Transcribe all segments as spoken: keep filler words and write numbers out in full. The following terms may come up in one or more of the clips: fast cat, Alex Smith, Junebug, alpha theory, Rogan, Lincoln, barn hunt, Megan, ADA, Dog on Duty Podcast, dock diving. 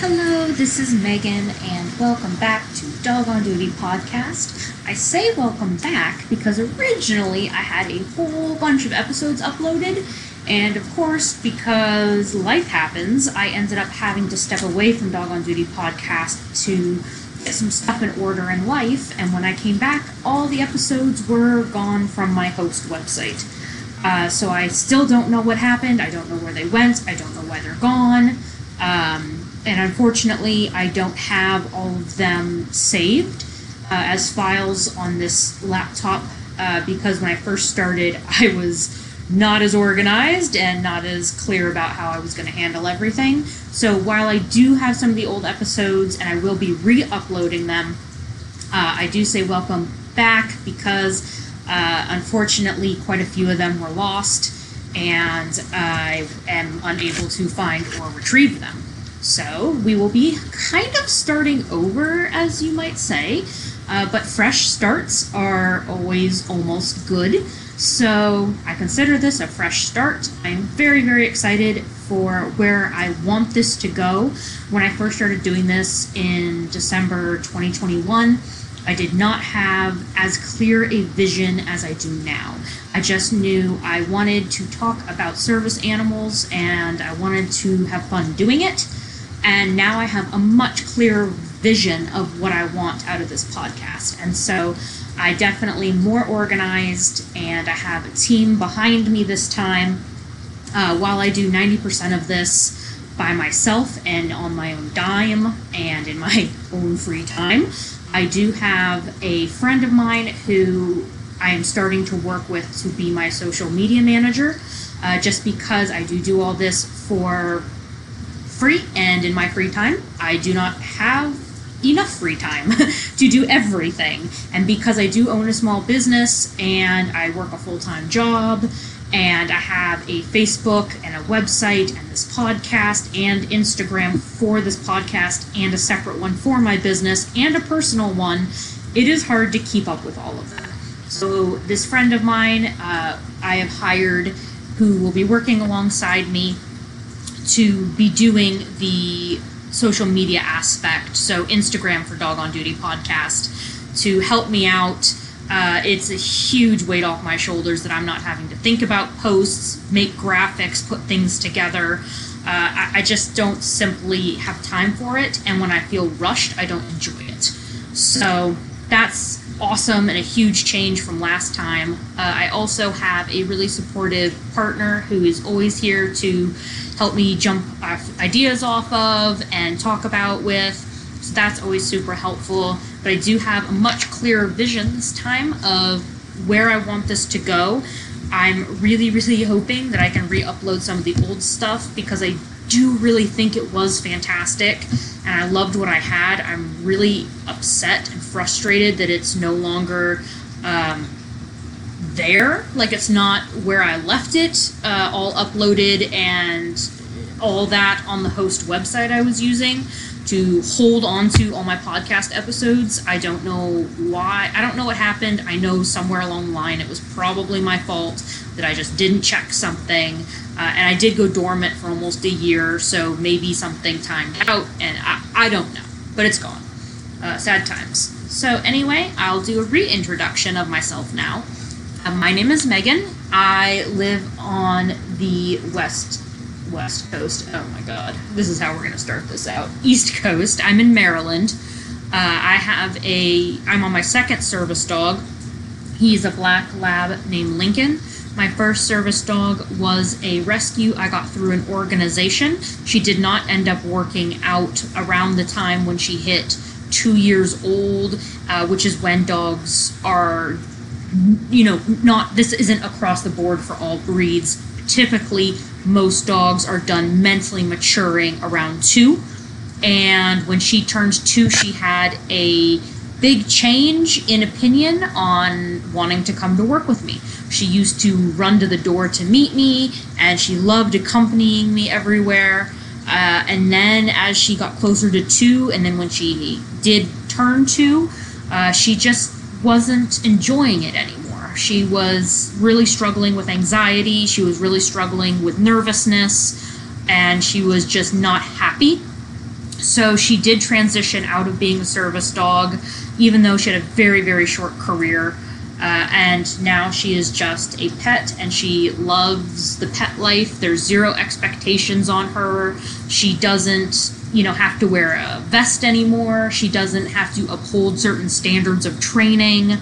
Hello, this is Megan, and welcome back to Dog on Duty Podcast. I say welcome back because originally I had a whole bunch of episodes uploaded, and of course, because life happens, I ended up having to step away from Dog on Duty Podcast to get some stuff in order in life, and when I came back, all the episodes were gone from my host website. Uh, so I still don't know what happened, I don't know where they went, I don't know why they're gone. Um... And unfortunately, I don't have all of them saved uh, as files on this laptop uh, because when I first started, I was not as organized and not as clear about how I was going to handle everything. So while I do have some of the old episodes and I will be re-uploading them, uh, I do say welcome back because uh, unfortunately, quite a few of them were lost and I am unable to find or retrieve them. So we will be kind of starting over, as you might say, uh, but fresh starts are always almost good. So I consider this a fresh start. I'm very, very excited for where I want this to go. When I first started doing this in December twenty twenty-one, I did not have as clear a vision as I do now. I just knew I wanted to talk about service animals and I wanted to have fun doing it. And now I have a much clearer vision of what I want out of this podcast. And so I definitely more organized and I have a team behind me this time. Uh, while I do ninety percent of this by myself and on my own dime and in my own free time, I do have a friend of mine who I am starting to work with to be my social media manager, uh, just because I do do all this for free and in my free time. I do not have enough free time to do everything. And because I do own a small business and I work a full-time job and I have a Facebook and a website and this podcast and Instagram for this podcast and a separate one for my business and a personal one, it is hard to keep up with all of that. So this friend of mine uh, I have hired who will be working alongside me to be doing the social media aspect, so Instagram for Dog on Duty Podcast, to help me out. Uh, it's a huge weight off my shoulders that I'm not having to think about posts, make graphics, put things together. Uh, I, I just don't simply have time for it, and when I feel rushed, I don't enjoy it. So that's awesome and a huge change from last time. Uh, I also have a really supportive partner who is always here to help me jump ideas off of and talk about with. So that's always super helpful. But I do have a much clearer vision this time of where I want this to go. I'm really, really hoping that I can re-upload some of the old stuff because I do really think it was fantastic and I loved what I had. I'm really upset and frustrated that it's no longer um, there. Like, it's not where I left it, uh, all uploaded and all that on the host website I was using to hold on to all my podcast episodes. I don't know why. I don't know what happened. I know somewhere along the line it was probably my fault that I just didn't check something. Uh, and I did go dormant for almost a year, so maybe something timed out, and I, I don't know. But it's gone. Uh, sad times. So anyway, I'll do a reintroduction of myself now. Uh, my name is Megan. I live on the west West Coast. Oh my God. This is how we're going to start this out. East Coast. I'm in Maryland. Uh, I have a, I'm on my second service dog. He's a black lab named Lincoln. My first service dog was a rescue I got through an organization. She did not end up working out around the time when she hit two years old, uh, which is when dogs are, you know, not, this isn't across the board for all breeds. Typically, most dogs are done mentally maturing around two, and when she turned two, she had a big change in opinion on wanting to come to work with me. She used to run to the door to meet me, and she loved accompanying me everywhere. Uh, and then as she got closer to two, and then when she did turn two, uh, she just wasn't enjoying it anymore. She was really struggling with anxiety, she was really struggling with nervousness, and she was just not happy. So she did transition out of being a service dog, even though she had a very, very short career. Uh, and now she is just a pet, and she loves the pet life. There's zero expectations on her. She doesn't, you know, have to wear a vest anymore. She doesn't have to uphold certain standards of training.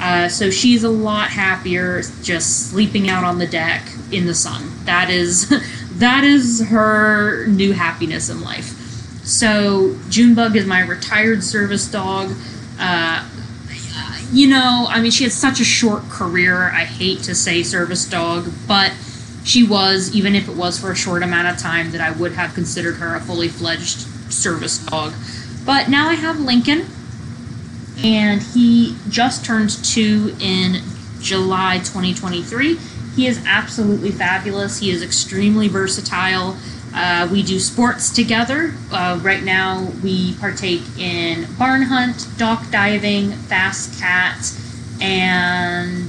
Uh, so she's a lot happier just sleeping out on the deck in the sun. That is, that is her new happiness in life. So Junebug is my retired service dog. Uh, You know, I mean, she had such a short career. I hate to say service dog, but she was, even if it was for a short amount of time, that I would have considered her a fully fledged service dog. But now I have Lincoln, and he just turned two in July twenty twenty-three. He is absolutely fabulous. He is extremely versatile. Uh, we do sports together. Uh, right now we partake in barn hunt, dock diving, fast cat, and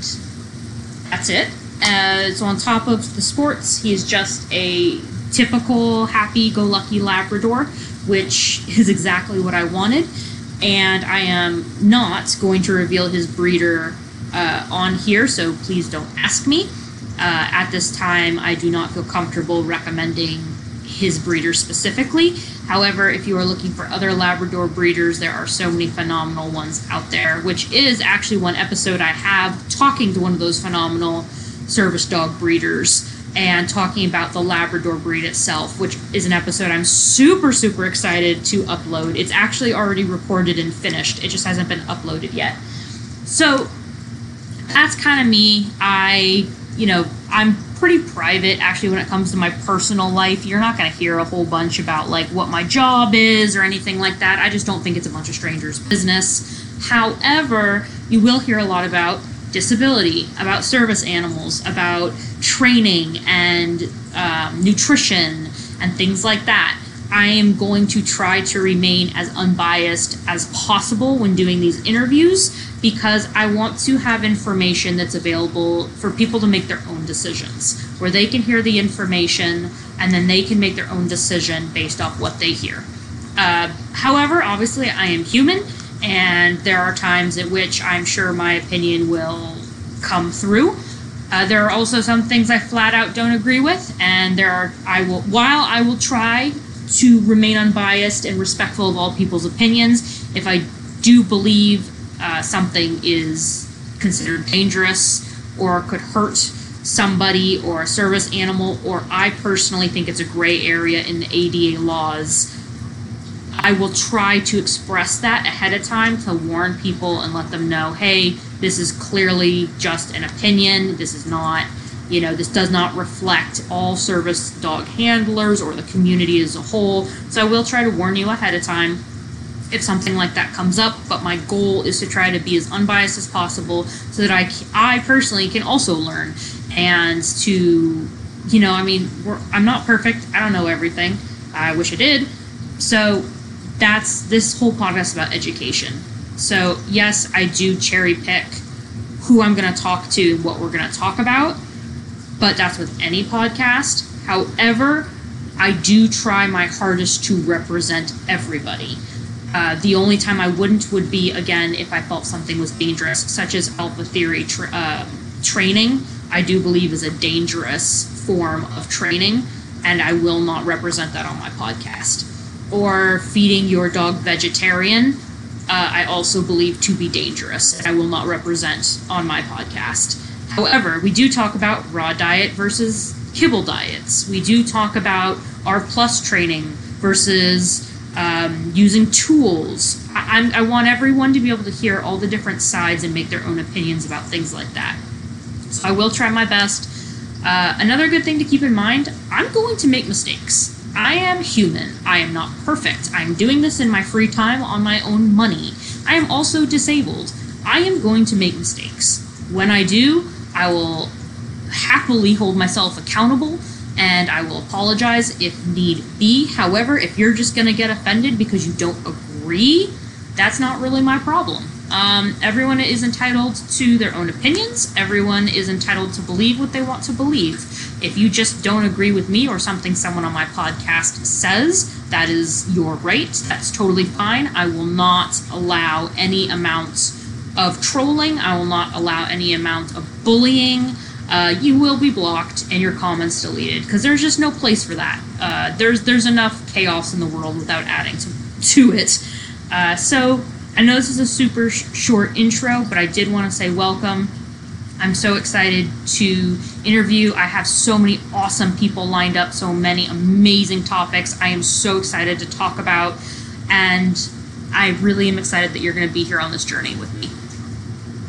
that's it. Uh, so on top of the sports, he is just a typical happy-go-lucky Labrador, which is exactly what I wanted. And I am not going to reveal his breeder uh, on here, so please don't ask me. Uh, at this time, I do not feel comfortable recommending his breeder specifically. However, if you are looking for other Labrador breeders, there are so many phenomenal ones out there, which is actually one episode I have talking to one of those phenomenal service dog breeders and talking about the Labrador breed itself, which is an episode I'm super, super excited to upload. It's actually already recorded and finished. It just hasn't been uploaded yet. So that's kind of me. I, you know, I'm pretty private, actually, when it comes to my personal life. You're not going to hear a whole bunch about, like, what my job is or anything like that. I just don't think it's a bunch of strangers' business. However, you will hear a lot about disability, about service animals, about training and um, nutrition and things like that. I am going to try to remain as unbiased as possible when doing these interviews, because I want to have information that's available for people to make their own decisions, where they can hear the information and then they can make their own decision based off what they hear. Uh, however, obviously I am human, and there are times at which I'm sure my opinion will come through. Uh, there are also some things I flat out don't agree with, and there are, I will, while I will try to remain unbiased and respectful of all people's opinions, if I do believe uh, something is considered dangerous or could hurt somebody or a service animal, or I personally think it's a gray area in the A D A laws, I will try to express that ahead of time to warn people and let them know, hey, this is clearly just an opinion. This is not, you know, this does not reflect all service dog handlers or the community as a whole. So I will try to warn you ahead of time if something like that comes up. But my goal is to try to be as unbiased as possible so that I, I personally can also learn. And to, you know, I mean, we're, I'm not perfect. I don't know everything. I wish I did. So that's this whole podcast about education. So yes, I do cherry pick who I'm going to talk to, what we're going to talk about. But that's with any podcast. However, I do try my hardest to represent everybody. Uh, the only time I wouldn't would be, again, if I felt something was dangerous, such as alpha theory tra- uh, training, I do believe is a dangerous form of training, and I will not represent that on my podcast. Or feeding your dog vegetarian, uh, I also believe to be dangerous, and I will not represent on my podcast. However, we do talk about raw diet versus kibble diets. We do talk about R plus training versus um, using tools. I, I'm, I want everyone to be able to hear all the different sides and make their own opinions about things like that. So I will try my best. Uh, another good thing to keep in mind, I'm going to make mistakes. I am human. I am not perfect. I'm doing this in my free time on my own money. I am also disabled. I am going to make mistakes. When I do, I will happily hold myself accountable, and I will apologize if need be. However, if you're just going to get offended because you don't agree, that's not really my problem. Um, everyone is entitled to their own opinions. Everyone is entitled to believe what they want to believe. If you just don't agree with me or something someone on my podcast says, That is your right. That's totally fine. I will not allow any amount of trolling. I will not allow any amount of bullying. Uh, you will be blocked and your comments deleted, because there's just no place for that. Uh, there's there's enough chaos in the world without adding to, to it. Uh, so I know this is a super sh- short intro, but I did want to say welcome. I'm so excited to interview. I have so many awesome people lined up, so many amazing topics I am so excited to talk about, and I really am excited that you're going to be here on this journey with me.